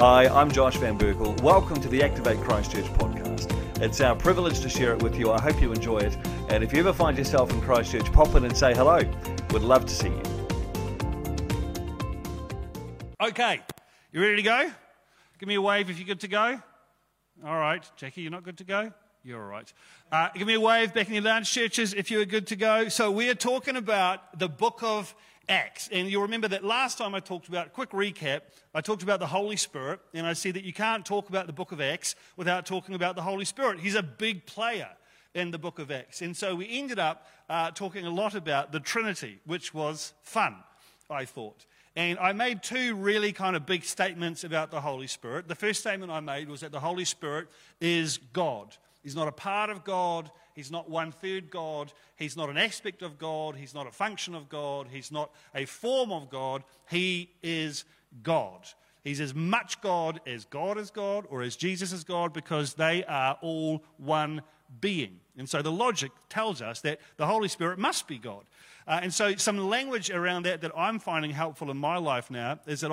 Hi, I'm Josh Van Burkel. Welcome to the Activate Christchurch podcast. It's our privilege to share it with you. I hope you enjoy it. And if you ever find yourself in Christchurch, pop in and say hello. We'd love to see you. Okay, you ready to go? Give me a wave if you're good to go. All right, Jackie, you're not good to go? You're all right. Give me a wave back in your lounge churches if you are good to go. So we're talking about the book of Acts. And you'll remember that last time I talked about, quick recap, I talked about the Holy Spirit, and I said that you can't talk about the book of Acts without talking about the Holy Spirit. He's a big player in the book of Acts. And so we ended up talking a lot about the Trinity, which was fun, I thought. And I made two really kind of big statements about the Holy Spirit. The first statement I made was that the Holy Spirit is God. He's not a part of God. He's not one-third God. He's not an aspect of God. He's not a function of God. He's not a form of God. He is God. He's as much God as God is God or as Jesus is God, because they are all one being. And so the logic tells us that the Holy Spirit must be God. And so some language around that I'm finding helpful in my life now is that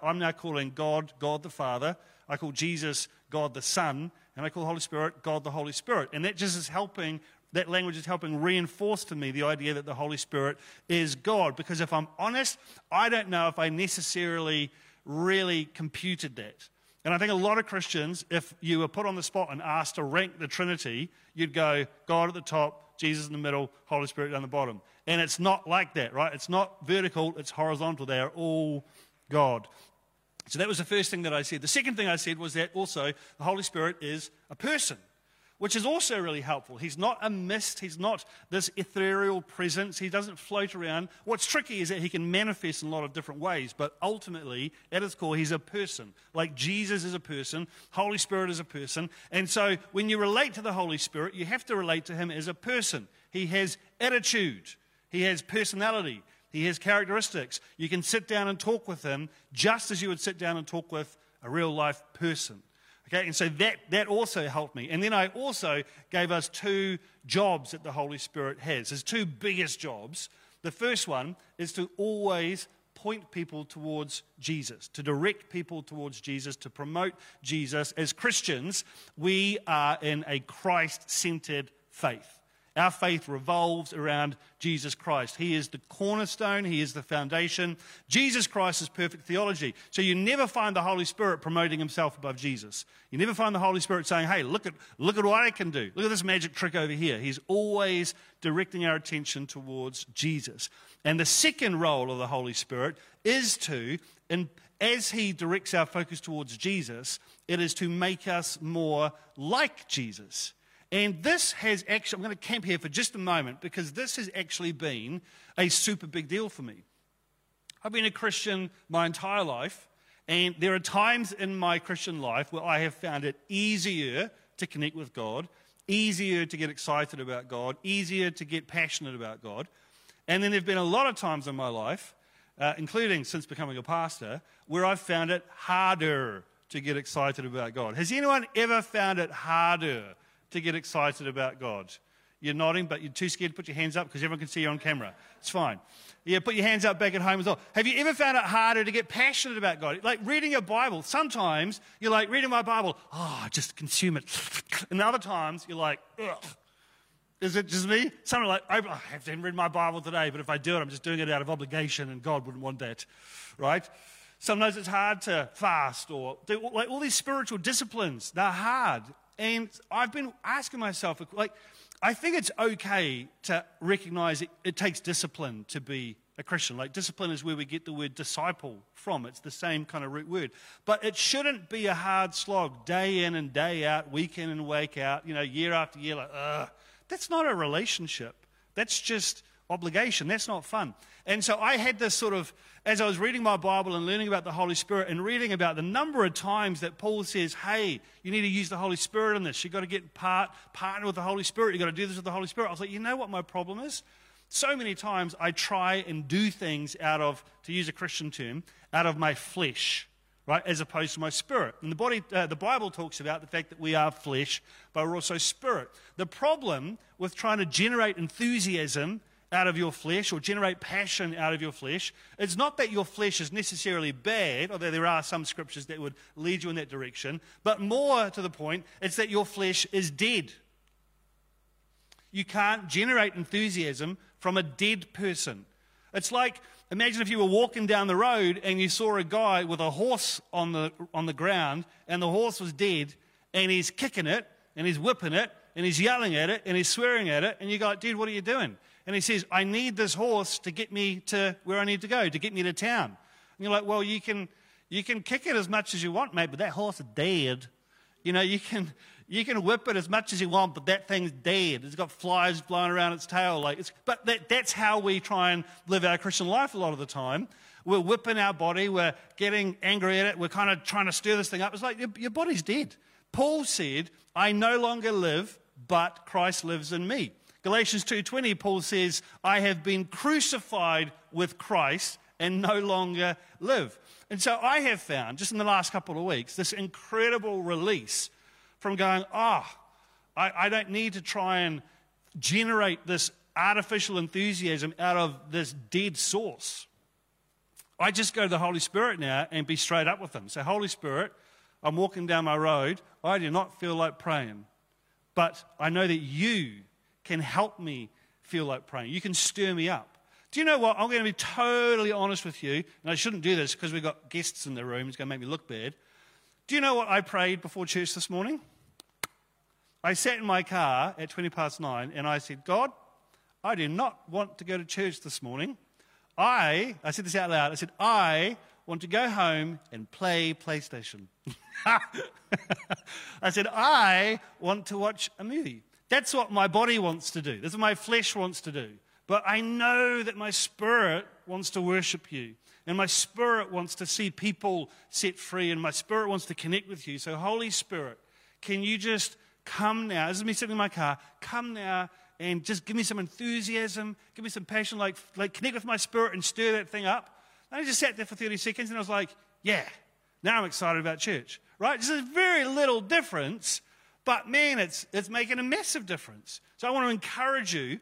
I'm now calling God, God the Father. I call Jesus, God the Son. And I call the Holy Spirit, God the Holy Spirit. And that just is helping, that language is helping reinforce for me the idea that the Holy Spirit is God. Because if I'm honest, I don't know if I necessarily really computed that. And I think a lot of Christians, if you were put on the spot and asked to rank the Trinity, you'd go God at the top, Jesus in the middle, Holy Spirit down the bottom. And it's not like that, right? It's not vertical, it's horizontal. They are all God. So that was the first thing that I said. The second thing I said was that also the Holy Spirit is a person, which is also really helpful. He's not a mist. He's not this ethereal presence. He doesn't float around. What's tricky is that he can manifest in a lot of different ways, but ultimately, at his core, he's a person. Like Jesus is a person, Holy Spirit is a person. And so when you relate to the Holy Spirit, you have to relate to him as a person. He has attitude. He has personality. He has characteristics. You can sit down and talk with him just as you would sit down and talk with a real-life person. Okay, and so that also helped me. And then I also gave us two jobs that the Holy Spirit has. His two biggest jobs. The first one is to always point people towards Jesus, to direct people towards Jesus, to promote Jesus. As Christians, we are in a Christ-centered faith. Our faith revolves around Jesus Christ. He is the cornerstone. He is the foundation. Jesus Christ is perfect theology. So you never find the Holy Spirit promoting himself above Jesus. You never find the Holy Spirit saying, hey, look at what I can do. Look at this magic trick over here. He's always directing our attention towards Jesus. And the second role of the Holy Spirit is to, and as he directs our focus towards Jesus, it is to make us more like Jesus. And this has actually, I'm going to camp here for just a moment, because this has actually been a super big deal for me. I've been a Christian my entire life, and there are times in my Christian life where I have found it easier to connect with God, easier to get excited about God, easier to get passionate about God. And then there have been a lot of times in my life, including since becoming a pastor, where I've found it harder to get excited about God. Has anyone ever found it harder to get excited about God? You're nodding, but you're too scared to put your hands up because everyone can see you on camera. It's fine. Yeah, put your hands up back at home as well. Have you ever found it harder to get passionate about God? Like reading your Bible. Sometimes you're like, reading my Bible, oh, just consume it. And other times you're like, ugh. Is it just me? Some are like, I haven't read my Bible today, but if I do it, I'm just doing it out of obligation, and God wouldn't want that, right? Sometimes it's hard to fast or do, like, all these spiritual disciplines. They're hard. And I've been asking myself, like, I think it's okay to recognize it takes discipline to be a Christian. Like, discipline is where we get the word disciple from. It's the same kind of root word. But it shouldn't be a hard slog, day in and day out, week in and week out, you know, year after year, like, ugh. That's not a relationship. That's just obligation. That's not fun. And so I had this sort of, as I was reading my Bible and learning about the Holy Spirit and reading about the number of times that Paul says, hey, you need to use the Holy Spirit in this. You've got to get partner with the Holy Spirit. You've got to do this with the Holy Spirit. I was like, you know what my problem is? So many times I try and do things out of, to use a Christian term, out of my flesh, right, as opposed to my spirit. And the Bible talks about the fact that we are flesh, but we're also spirit. The problem with trying to generate enthusiasm out of your flesh or generate passion out of your flesh. It's not that your flesh is necessarily bad, although there are some scriptures that would lead you in that direction, but more to the point, it's that your flesh is dead. You can't generate enthusiasm from a dead person. It's like, imagine if you were walking down the road and you saw a guy with a horse on the ground and the horse was dead and he's kicking it and he's whipping it and he's yelling at it and he's swearing at it, and you go, like, dude, what are you doing? And he says, I need this horse to get me to where I need to go, to get me to town. And you're like, well, you can kick it as much as you want, mate, but that horse is dead. You know, you can whip it as much as you want, but that thing's dead. It's got flies blowing around its tail. But that's how we try and live our Christian life a lot of the time. We're whipping our body. We're getting angry at it. We're kind of trying to stir this thing up. It's like your body's dead. Paul said, I no longer live, but Christ lives in me. Galatians 2:20, Paul says, I have been crucified with Christ and no longer live. And so I have found, just in the last couple of weeks, this incredible release from going, I don't need to try and generate this artificial enthusiasm out of this dead source. I just go to the Holy Spirit now and be straight up with him. Say, Holy Spirit, I'm walking down my road. I do not feel like praying, but I know that you can help me feel like praying. You can stir me up. Do you know what? I'm going to be totally honest with you, and I shouldn't do this because we've got guests in the room. It's going to make me look bad. Do you know what I prayed before church this morning? I sat in my car at 9:20, and I said, God, I do not want to go to church this morning. I said this out loud. I said, I want to go home and play PlayStation. I said, I want to watch a movie. That's what my body wants to do. That's what my flesh wants to do. But I know that my spirit wants to worship you, and my spirit wants to see people set free, and my spirit wants to connect with you. So Holy Spirit, can you just come now? This is me sitting in my car. Come now and just give me some enthusiasm, give me some passion, like connect with my spirit and stir that thing up. And I just sat there for 30 seconds and I was like, yeah, now I'm excited about church, right? There's very little difference, but man, it's making a massive difference. So I want to encourage you,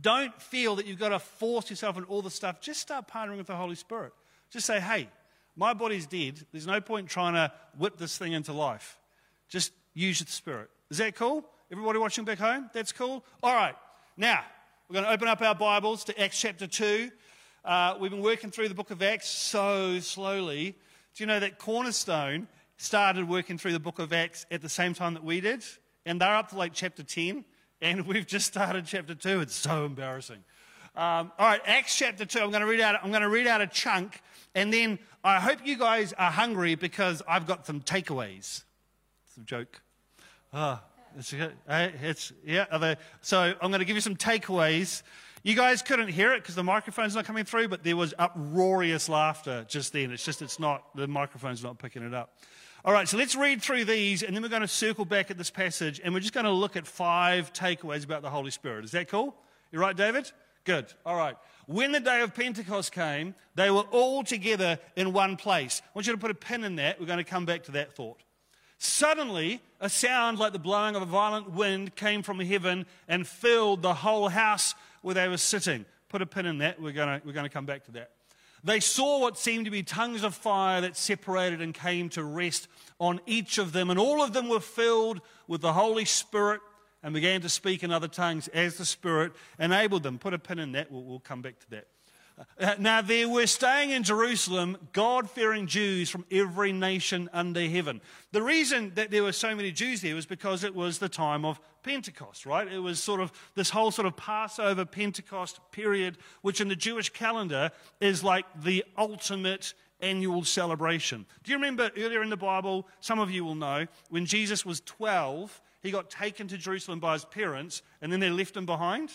don't feel that you've got to force yourself and all the stuff. Just start partnering with the Holy Spirit. Just say, hey, my body's dead. There's no point trying to whip this thing into life. Just use the Spirit. Is that cool? Everybody watching back home? That's cool? All right. Now, we're going to open up our Bibles to Acts chapter 2. We've been working through the book of Acts so slowly. Do you know that Cornerstone started working through the book of Acts at the same time that we did? And they're up to like chapter 10. And we've just started chapter 2. It's so embarrassing. All right, Acts chapter 2. I'm going to read out a chunk, and then I hope you guys are hungry because I've got some takeaways. It's a joke. So I'm going to give you some takeaways. You guys couldn't hear it because the microphone's not coming through, but there was uproarious laughter just then. The microphone's not picking it up. All right, so let's read through these, and then we're going to circle back at this passage, and we're just going to look at 5 takeaways about the Holy Spirit. Is that cool? You right, David? Good. All right. When the day of Pentecost came, they were all together in one place. I want you to put a pin in that. We're going to come back to that thought. Suddenly, a sound like the blowing of a violent wind came from heaven and filled the whole house where they were sitting. Put a pin in that. We're going to come back to that. They saw what seemed to be tongues of fire that separated and came to rest on each of them. And all of them were filled with the Holy Spirit and began to speak in other tongues as the Spirit enabled them. Put a pin in that. We'll come back to that. Now, there were staying in Jerusalem God-fearing Jews from every nation under heaven. The reason that there were so many Jews there was because it was the time of Pentecost, right? It was sort of this whole sort of Passover Pentecost period, which in the Jewish calendar is like the ultimate annual celebration. Do you remember earlier in the Bible, some of you will know, when Jesus was 12, he got taken to Jerusalem by his parents, and then they left him behind?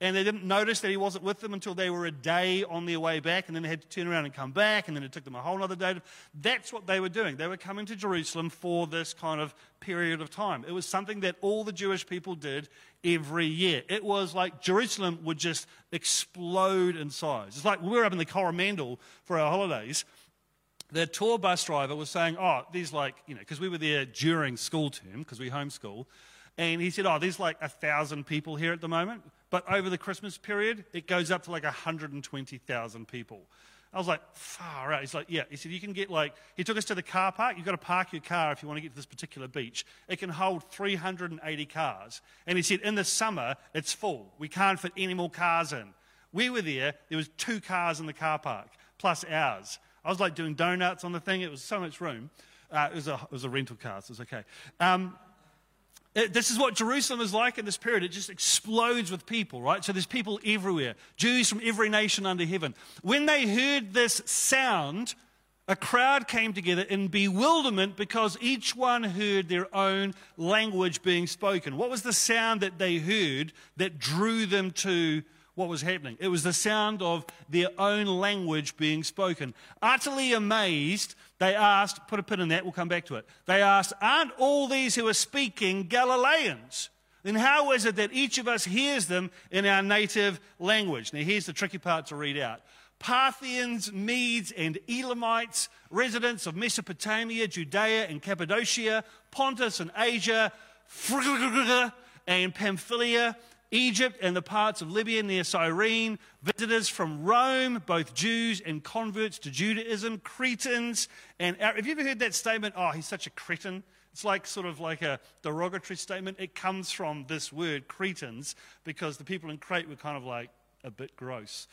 And they didn't notice that he wasn't with them until they were a day on their way back, and then they had to turn around and come back, and then it took them a whole other day. That's what they were doing. They were coming to Jerusalem for this kind of period of time. It was something that all the Jewish people did every year. It was like Jerusalem would just explode in size. It's like we were up in the Coromandel for our holidays. The tour bus driver was saying, oh, there's like, you know, because we were there during school term, because we homeschool. And he said, oh, there's like 1,000 people here at the moment, but over the Christmas period, it goes up to like 120,000 people. I was like, far out. He's like, yeah. He said, you can get like, he took us to the car park. You've got to park your car if you want to get to this particular beach. It can hold 380 cars. And he said, in the summer, it's full. We can't fit any more cars in. We were there. There was 2 cars in the car park, plus ours. I was like doing donuts on the thing. It was so much room. It was a rental car, so it was okay. This is what Jerusalem is like in this period. It just explodes with people, right? So there's people everywhere, Jews from every nation under heaven. When they heard this sound, a crowd came together in bewilderment because each one heard their own language being spoken. What was the sound that they heard that drew them to what was happening? It was the sound of their own language being spoken. Utterly amazed, they asked, put a pin in that, we'll come back to it. They asked, aren't all these who are speaking Galileans? Then how is it that each of us hears them in our native language? Now here's the tricky part to read out. Parthians, Medes, and Elamites, residents of Mesopotamia, Judea, and Cappadocia, Pontus and Asia, and Pamphylia, Egypt and the parts of Libya near Cyrene, visitors from Rome, both Jews and converts to Judaism, Cretans. And have you ever heard that statement, oh, he's such a Cretan? It's like sort of like a derogatory statement. It comes from this word, Cretans, because the people in Crete were kind of like a bit gross.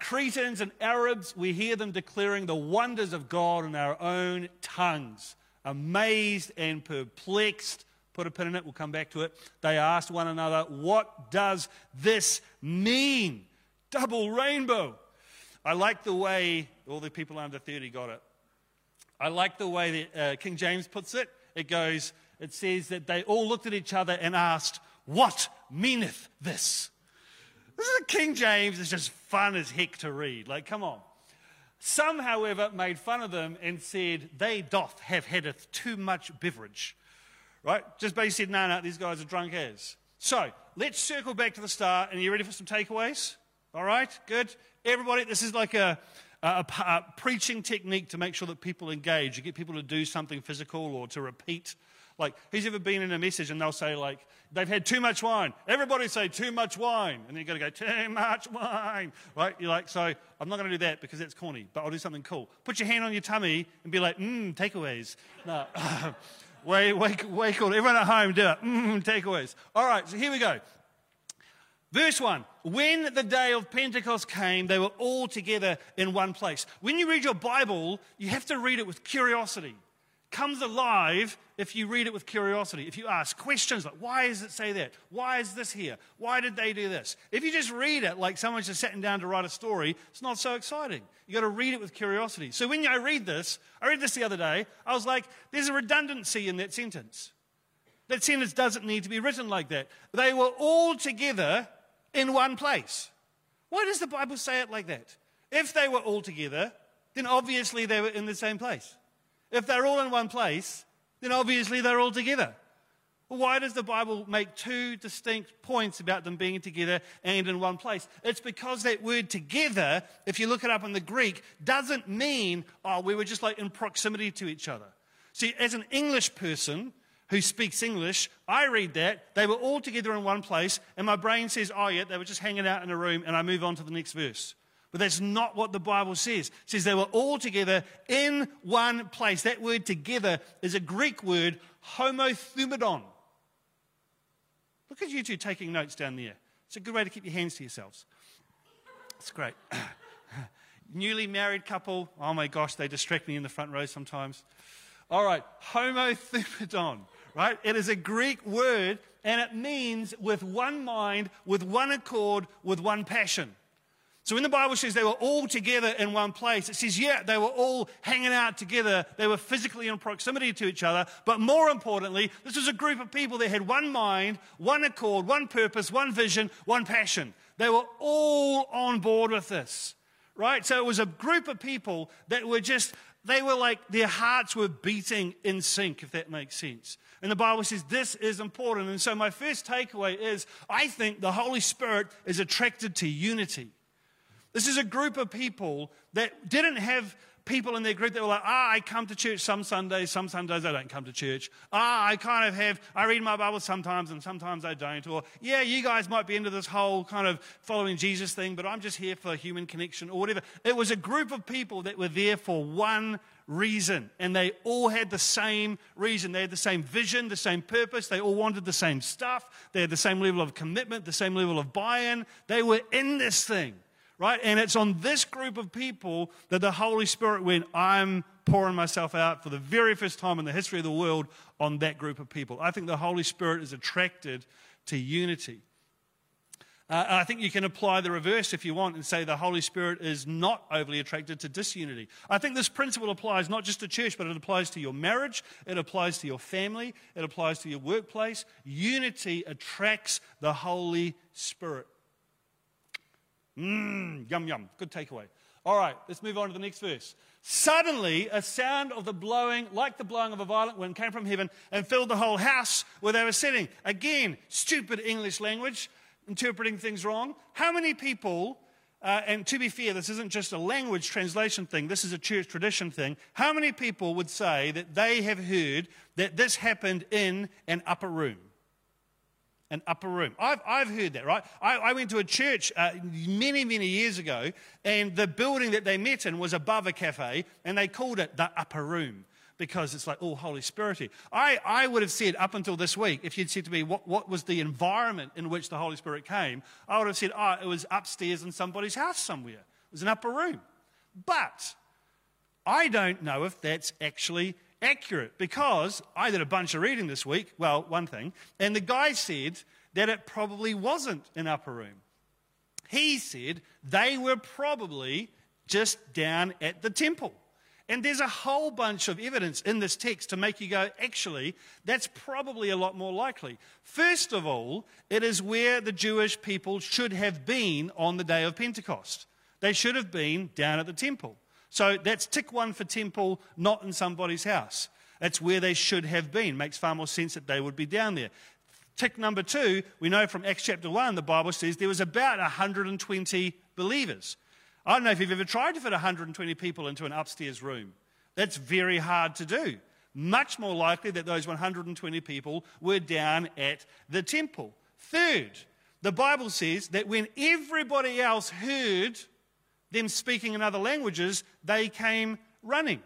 Cretans and Arabs, we hear them declaring the wonders of God in our own tongues, amazed and perplexed. Put a pin in it, we'll come back to it. They asked one another, what does this mean? Double rainbow. I like the way all the people under 30 got it. I like the way that King James puts it. It goes, it says that they all looked at each other and asked, what meaneth this? This is a King James, it's just fun as heck to read. Like, come on. Some, however, made fun of them and said, they doth have hadeth too much beverage. Right? Just basically said, no, no, these guys are drunk as. So, let's circle back to the start. And are you ready for some takeaways? All right? Good? Everybody, this is like a preaching technique to make sure that people engage. You get people to do something physical or to repeat. Like, who's ever been in a message and they'll say, like, they've had too much wine. Everybody say, too much wine. And then you've got to go, too much wine. Right? You're like, so I'm not going to do that because that's corny, but I'll do something cool. Put your hand on your tummy and be like, takeaways. No. Way cool. Everyone at home, do it. Takeaways. All right, so here we go. Verse 1. When the day of Pentecost came, they were all together in one place. When you read your Bible, you have to read it with curiosity. Comes alive if you read it with curiosity. If you ask questions like, why does it say that? Why is this here? Why did they do this? If you just read it like someone's just sitting down to write a story, it's not so exciting. You've got to read it with curiosity. So when I read this the other day, I was like, there's a redundancy in that sentence. That sentence doesn't need to be written like that. They were all together in one place. Why does the Bible say it like that? If they were all together, then obviously they were in the same place. If they're all in one place, then obviously they're all together. Why does the Bible make 2 distinct points about them being together and in one place? It's because that word together, if you look it up in the Greek, doesn't mean, oh, we were just like in proximity to each other. See, as an English person who speaks English, I read that, they were all together in one place, and my brain says, oh yeah, they were just hanging out in a room, and I move on to the next verse. But that's not what the Bible says. It says they were all together in one place. That word together is a Greek word, homothumadon. Look at you two taking notes down there. It's a good way to keep your hands to yourselves. It's great. Newly married couple. Oh my gosh, they distract me in the front row sometimes. All right, homothumadon, right? It is a Greek word and it means with one mind, with one accord, with one passion. So when the Bible says they were all together in one place, it says, yeah, they were all hanging out together. They were physically in proximity to each other. But more importantly, this was a group of people that had one mind, one accord, one purpose, one vision, one passion. They were all on board with this, right? So it was a group of people that were just, they were like, their hearts were beating in sync, if that makes sense. And the Bible says this is important. And so my first takeaway is, I think the Holy Spirit is attracted to unity. This is a group of people that didn't have people in their group that were like, I come to church some Sundays I don't come to church. I kind of have, I read my Bible sometimes and sometimes I don't. Or, yeah, you guys might be into this whole kind of following Jesus thing, but I'm just here for human connection or whatever. It was a group of people that were there for one reason, and they all had the same reason. They had the same vision, the same purpose. They all wanted the same stuff. They had the same level of commitment, the same level of buy-in. They were in this thing, right? And it's on this group of people that the Holy Spirit went, I'm pouring myself out for the very first time in the history of the world on that group of people. I think the Holy Spirit is attracted to unity. I think you can apply the reverse if you want and say the Holy Spirit is not overly attracted to disunity. I think this principle applies not just to church, but it applies to your marriage, it applies to your family, it applies to your workplace. Unity attracts the Holy Spirit. Yum, yum. Good takeaway. All right, let's move on to the next verse. Suddenly, a sound of the blowing, like the blowing of a violent wind, came from heaven and filled the whole house where they were sitting. Again, stupid English language. Interpreting things wrong. How many people, and to be fair, this isn't just a language translation thing, this is a church tradition thing. How many people would say that they have heard that this happened in an upper room? An upper room. I've heard that, right? I went to a church many, many years ago, and the building that they met in was above a cafe, and they called it the upper room. Because it's like, oh, Holy Spirit-y. I would have said up until this week, if you'd said to me, what was the environment in which the Holy Spirit came? I would have said, oh, it was upstairs in somebody's house somewhere. It was an upper room. But I don't know if that's actually accurate because I did a bunch of reading this week. Well, one thing. And the guy said that it probably wasn't an upper room. He said they were probably just down at the temple. And there's a whole bunch of evidence in this text to make you go, actually, that's probably a lot more likely. First of all, it is where the Jewish people should have been on the day of Pentecost. They should have been down at the temple. So that's tick one for temple, not in somebody's house. That's where they should have been. Makes far more sense that they would be down there. Tick number two, we know from Acts chapter 1, the Bible says there was about 120 believers. I don't know if you've ever tried to fit 120 people into an upstairs room. That's very hard to do. Much more likely that those 120 people were down at the temple. Third, the Bible says that when everybody else heard them speaking in other languages, they came running.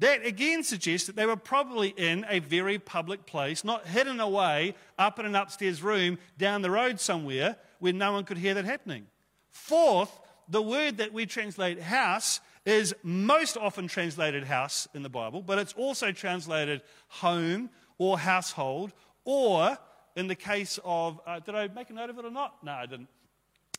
That again suggests that they were probably in a very public place, not hidden away up in an upstairs room down the road somewhere where no one could hear that happening. Fourth, the word that we translate house is most often translated house in the Bible, but it's also translated home or household, or in the case of, did I make a note of it or not? No, I didn't.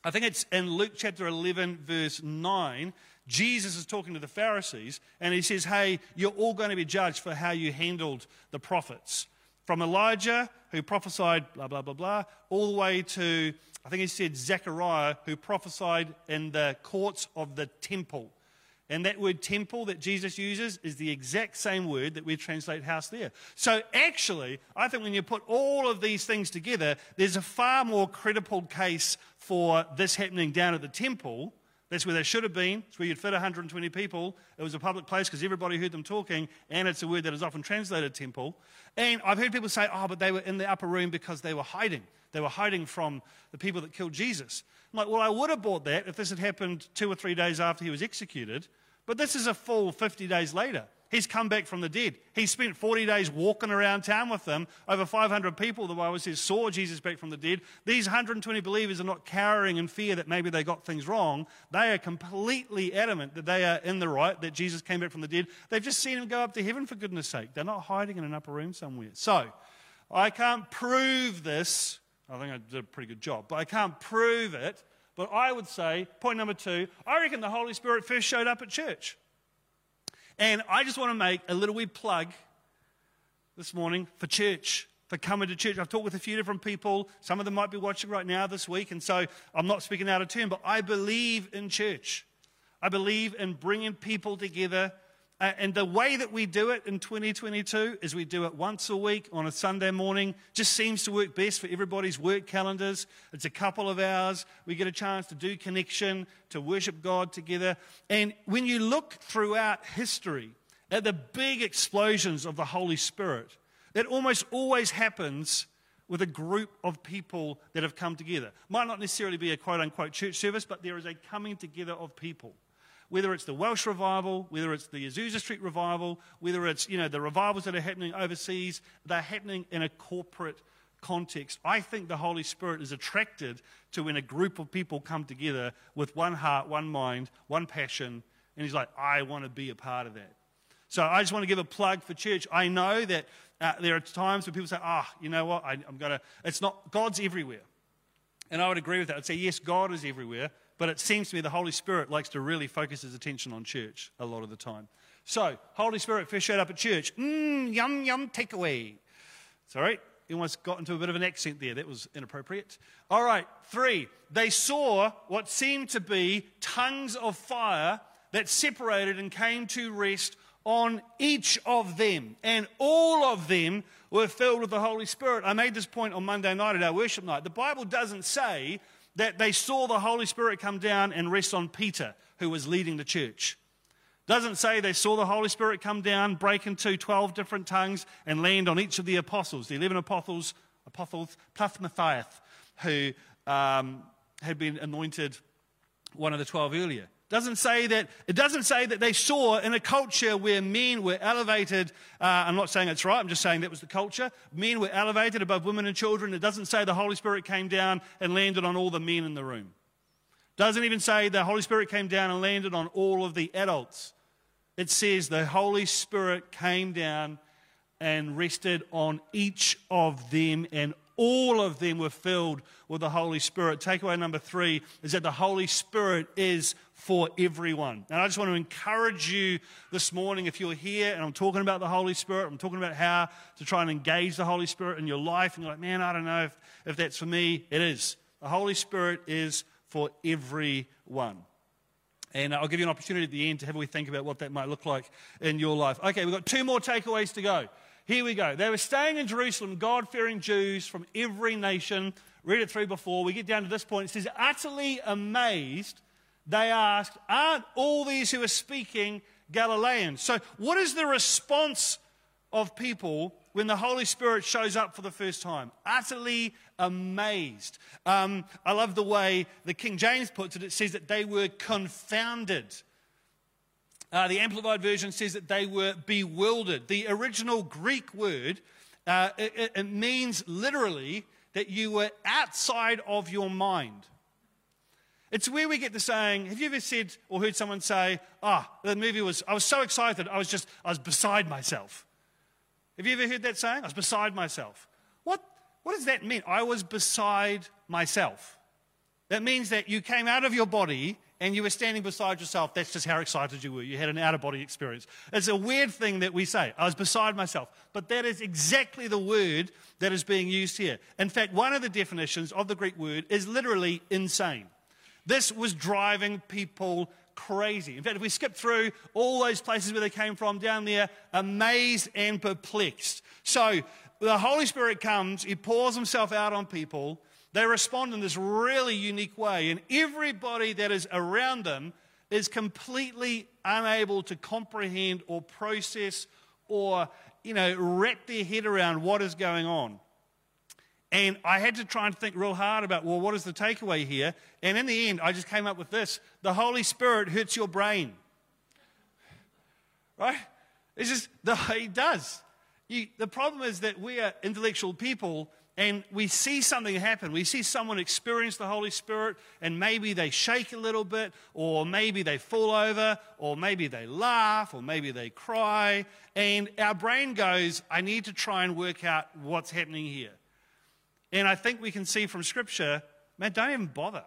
I think it's in Luke chapter 11, verse 9. Jesus is talking to the Pharisees, and he says, hey, you're all going to be judged for how you handled the prophets. From Elijah, who prophesied blah, blah, blah, blah, all the way to, I think he said Zechariah, who prophesied in the courts of the temple. And that word temple that Jesus uses is the exact same word that we translate house there. So actually, I think when you put all of these things together, there's a far more credible case for this happening down at the temple. That's where they should have been. It's where you'd fit 120 people. It was a public place because everybody heard them talking, and it's a word that is often translated temple. And I've heard people say, oh, but they were in the upper room because they were hiding. They were hiding from the people that killed Jesus. I'm like, well, I would have bought that if this had happened 2 or 3 days after he was executed, but this is a full 50 days later. He's come back from the dead. He spent 40 days walking around town with them. Over 500 people, the Bible says, saw Jesus back from the dead. These 120 believers are not cowering in fear that maybe they got things wrong. They are completely adamant that they are in the right, that Jesus came back from the dead. They've just seen him go up to heaven, for goodness sake. They're not hiding in an upper room somewhere. So, I can't prove this. I think I did a pretty good job, but I can't prove it. But I would say, point number two, I reckon the Holy Spirit first showed up at church. And I just want to make a little wee plug this morning for church, for coming to church. I've talked with a few different people. Some of them might be watching right now this week, and so I'm not speaking out of turn, but I believe in church. I believe in bringing people together And the way that we do it in 2022 is we do it once a week on a Sunday morning. Just seems to work best for everybody's work calendars. It's a couple of hours. We get a chance to do connection, to worship God together. And when you look throughout history at the big explosions of the Holy Spirit, it almost always happens with a group of people that have come together. Might not necessarily be a quote-unquote church service, but there is a coming together of people. Whether it's the Welsh revival, whether it's the Azusa Street revival, whether it's, you know, the revivals that are happening overseas, they're happening in a corporate context. I think the Holy Spirit is attracted to when a group of people come together with one heart, one mind, one passion, and he's like, I want to be a part of that. So I just want to give a plug for church. I know that there are times when people say, you know what, I'm going to, it's not, God's everywhere. And I would agree with that. I'd say, yes, God is everywhere. But it seems to me the Holy Spirit likes to really focus his attention on church a lot of the time. So, Holy Spirit first showed up at church. Yum, yum, takeaway. Sorry, you almost got into a bit of an accent there. That was inappropriate. All right, 3. They saw what seemed to be tongues of fire that separated and came to rest on each of them. And all of them were filled with the Holy Spirit. I made this point on Monday night at our worship night. The Bible doesn't say that they saw the Holy Spirit come down and rest on Peter, who was leading the church. Doesn't say they saw the Holy Spirit come down, break into 12 different tongues, and land on each of the apostles, the 11 apostles plus Matthias, who had been anointed one of the 12 earlier. Doesn't say that, it doesn't say that they saw in a culture where men were elevated, I'm not saying it's right, I'm just saying that was the culture, men were elevated above women and children. It doesn't say the Holy Spirit came down and landed on all the men in the room. Doesn't even say the Holy Spirit came down and landed on all of the adults. It says the Holy Spirit came down and rested on each of them, and all of them were filled with the Holy Spirit. Takeaway number 3 is that the Holy Spirit is for everyone. And I just want to encourage you this morning, if you're here and I'm talking about the Holy Spirit, I'm talking about how to try and engage the Holy Spirit in your life, and you're like, man, I don't know if that's for me. It is. The Holy Spirit is for everyone. And I'll give you an opportunity at the end to have a wee think about what that might look like in your life. Okay, we've got 2 more takeaways to go. Here we go. They were staying in Jerusalem, God-fearing Jews from every nation. Read it through before. We get down to this point. It says, utterly amazed, they asked, aren't all these who are speaking Galileans? So what is the response of people when the Holy Spirit shows up for the first time? Utterly amazed. I love the way the King James puts it. It says that they were confounded. The Amplified Version says that they were bewildered. The original Greek word, it means literally that you were outside of your mind. It's where we get the saying, have you ever said or heard someone say, the movie was, I was so excited, I was beside myself. Have you ever heard that saying? I was beside myself. What does that mean? I was beside myself. That means that you came out of your body and you were standing beside yourself. That's just how excited you were. You had an out-of-body experience. It's a weird thing that we say, I was beside myself. But that is exactly the word that is being used here. In fact, one of the definitions of the Greek word is literally insane. This was driving people crazy. In fact, if we skip through all those places where they came from down there, amazed and perplexed. So the Holy Spirit comes, he pours himself out on people. They respond in this really unique way, and everybody that is around them is completely unable to comprehend or process or, you know, wrap their head around what is going on. And I had to try and think real hard about, well, what is the takeaway here? And in the end, I just came up with this. The Holy Spirit hurts your brain. Right? It's just, he does. The problem is that we are intellectual people, and we see something happen. We see someone experience the Holy Spirit, and maybe they shake a little bit, or maybe they fall over, or maybe they laugh, or maybe they cry. And our brain goes, I need to try and work out what's happening here. And I think we can see from Scripture, man, don't even bother.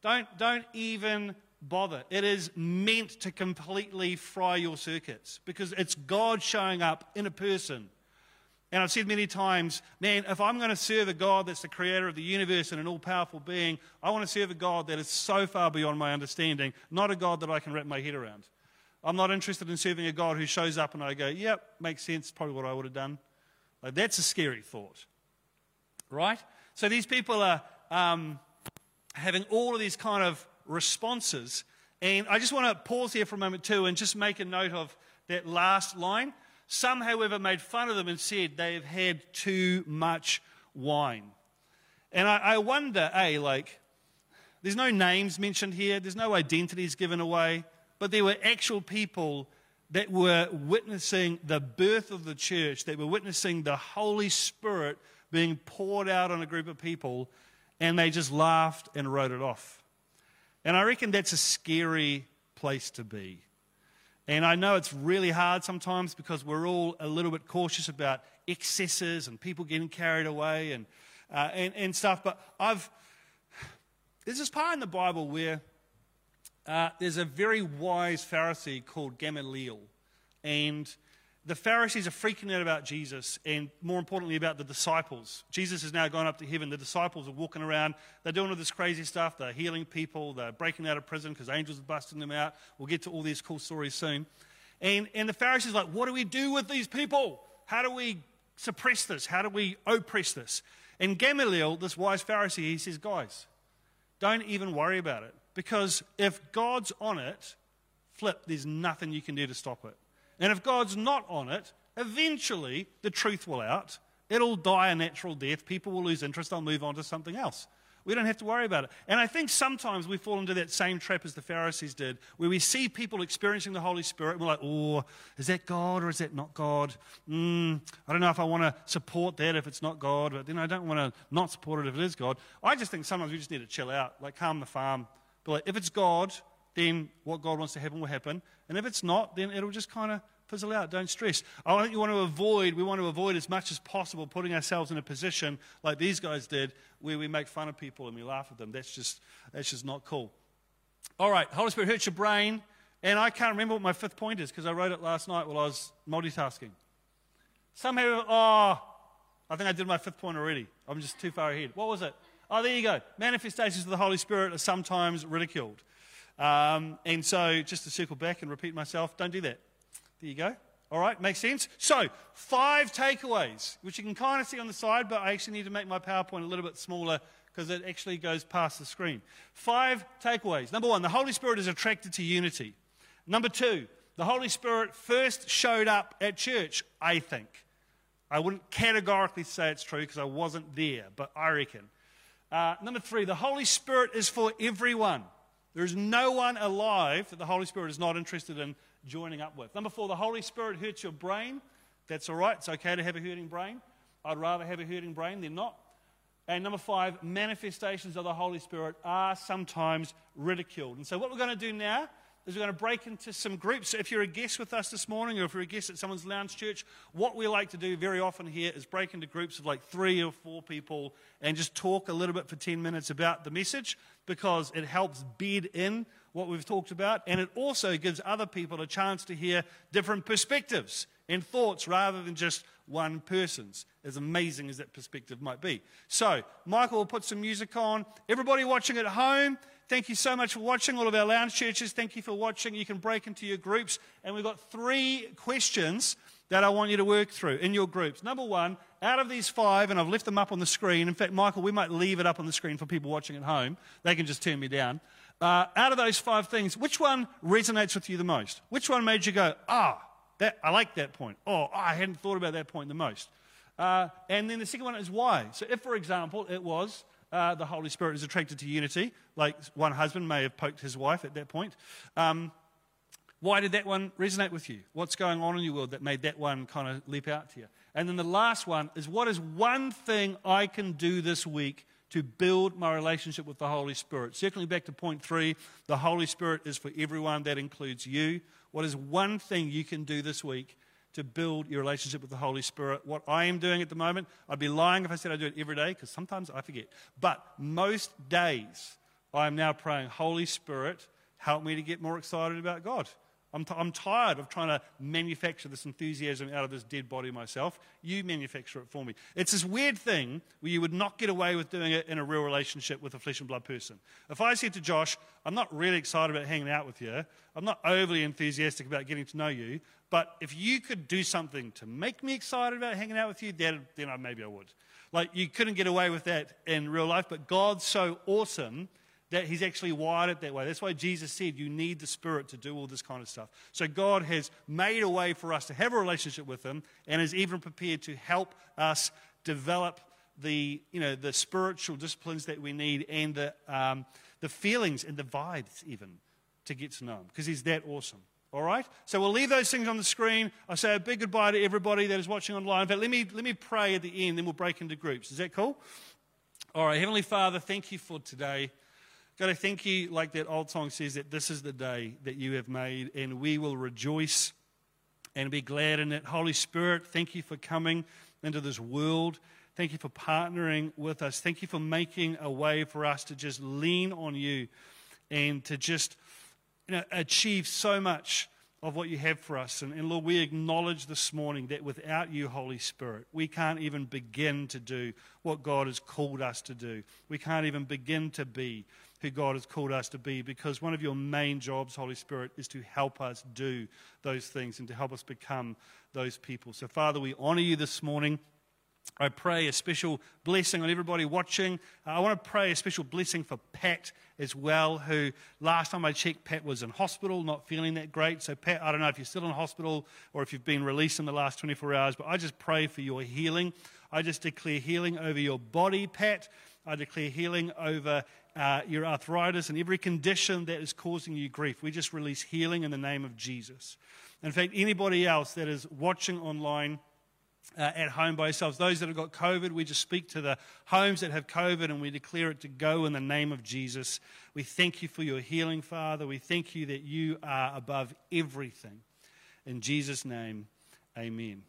Don't even bother. It is meant to completely fry your circuits, because it's God showing up in a person. And I've said many times, man, if I'm going to serve a God that's the creator of the universe and an all-powerful being, I want to serve a God that is so far beyond my understanding, not a God that I can wrap my head around. I'm not interested in serving a God who shows up and I go, yep, makes sense, probably what I would have done. Like, that's a scary thought, right? So these people are having all of these kind of responses. And I just want to pause here for a moment too and just make a note of that last line. Some, however, made fun of them and said they have had too much wine. And I wonder, like, there's no names mentioned here. There's no identities given away. But there were actual people that were witnessing the birth of the church, that were witnessing the Holy Spirit being poured out on a group of people, and they just laughed and wrote it off. And I reckon that's a scary place to be. And I know it's really hard sometimes because we're all a little bit cautious about excesses and people getting carried away and stuff. But there's this part in the Bible where there's a very wise Pharisee called Gamaliel. And the Pharisees are freaking out about Jesus and, more importantly, about the disciples. Jesus has now gone up to heaven. The disciples are walking around. They're doing all this crazy stuff. They're healing people. They're breaking out of prison because angels are busting them out. We'll get to all these cool stories soon. And the Pharisees are like, what do we do with these people? How do we suppress this? How do we oppress this? And Gamaliel, this wise Pharisee, he says, guys, don't even worry about it. Because if God's on it, flip, there's nothing you can do to stop it. And if God's not on it, eventually the truth will out. It'll die a natural death. People will lose interest. They'll move on to something else. We don't have to worry about it. And I think sometimes we fall into that same trap as the Pharisees did, where we see people experiencing the Holy Spirit, and we're like, oh, is that God or is that not God? I don't know if I want to support that if it's not God, but then I don't want to not support it if it is God. I just think sometimes we just need to chill out, like calm the farm. But like, if it's God, then what God wants to happen will happen. And if it's not, then it'll just kind of fizzle out. Don't stress. I think we want to avoid as much as possible putting ourselves in a position like these guys did where we make fun of people and we laugh at them. That's just not cool. All right, Holy Spirit hurts your brain. And I can't remember what my fifth point is because I wrote it last night while I was multitasking. Somehow, I think I did my fifth point already. I'm just too far ahead. What was it? Oh, there you go. Manifestations of the Holy Spirit are sometimes ridiculed. And so just to circle back and repeat myself, don't do that. There you go. All right, makes sense? So 5 takeaways, which you can kind of see on the side, but I actually need to make my PowerPoint a little bit smaller because it actually goes past the screen. 5 takeaways. Number 1, the Holy Spirit is attracted to unity. Number 2, the Holy Spirit first showed up at church, I think. I wouldn't categorically say it's true because I wasn't there, but I reckon. Number 3, the Holy Spirit is for everyone. There is no one alive that the Holy Spirit is not interested in joining up with. Number 4, the Holy Spirit hurts your brain. That's all right. It's okay to have a hurting brain. I'd rather have a hurting brain than not. And number 5, manifestations of the Holy Spirit are sometimes ridiculed. And so what we're going to do now is we're going to break into some groups. So if you're a guest with us this morning or if you're a guest at someone's lounge church, what we like to do very often here is break into groups of like 3 or 4 people and just talk a little bit for 10 minutes about the message because it helps bed in what we've talked about and it also gives other people a chance to hear different perspectives and thoughts rather than just one person's, as amazing as that perspective might be. So Michael will put some music on. Everybody watching at home, thank you so much for watching. All of our lounge churches, thank you for watching. You can break into your groups. And we've got 3 questions that I want you to work through in your groups. Number 1, out of these 5, and I've left them up on the screen. In fact, Michael, we might leave it up on the screen for people watching at home. They can just turn me down. Out of those 5 things, which one resonates with you the most? Which one made you go, I like that point. I hadn't thought about that point the most. And then the second one is why. So if, for example, it was... the Holy Spirit is attracted to unity, like one husband may have poked his wife at that point. Why did that one resonate with you? What's going on in your world that made that one kind of leap out to you? And then the last one is, what is one thing I can do this week to build my relationship with the Holy Spirit? Circling back to point 3, the Holy Spirit is for everyone. That includes you. What is one thing you can do this week to build your relationship with the Holy Spirit? What I am doing at the moment, I'd be lying if I said I do it every day, because sometimes I forget. But most days, I am now praying, Holy Spirit, help me to get more excited about God. I'm tired of trying to manufacture this enthusiasm out of this dead body myself. You manufacture it for me. It's this weird thing where you would not get away with doing it in a real relationship with a flesh and blood person. If I said to Josh, I'm not really excited about hanging out with you. I'm not overly enthusiastic about getting to know you. But if you could do something to make me excited about hanging out with you, then maybe I would. Like, you couldn't get away with that in real life, but God's so awesome that he's actually wired it that way. That's why Jesus said you need the Spirit to do all this kind of stuff. So God has made a way for us to have a relationship with him and is even prepared to help us develop the, the spiritual disciplines that we need and the feelings and the vibes even to get to know him, because he's that awesome. All right? So we'll leave those things on the screen. I say a big goodbye to everybody that is watching online. In fact, let me pray at the end, then we'll break into groups. Is that cool? All right, Heavenly Father, thank you for today. God, I thank you, like that old song says, that this is the day that you have made, and we will rejoice and be glad in it. Holy Spirit, thank you for coming into this world. Thank you for partnering with us. Thank you for making a way for us to just lean on you and to just achieve so much of what you have for us. And Lord, we acknowledge this morning that without you, Holy Spirit, we can't even begin to do what God has called us to do. We can't even begin to be who God has called us to be, because one of your main jobs, Holy Spirit, is to help us do those things and to help us become those people. So, Father, we honor you this morning. I pray a special blessing on everybody watching. I want to pray a special blessing for Pat as well, who last time I checked, Pat was in hospital, not feeling that great. So, Pat, I don't know if you're still in hospital or if you've been released in the last 24 hours, but I just pray for your healing. I just declare healing over your body, Pat. I declare healing over your arthritis and every condition that is causing you grief. We just release healing in the name of Jesus. In fact, anybody else that is watching online, at home by yourselves, those that have got COVID, we just speak to the homes that have COVID and we declare it to go in the name of Jesus. We thank you for your healing, Father. We thank you that you are above everything. In Jesus' name, amen.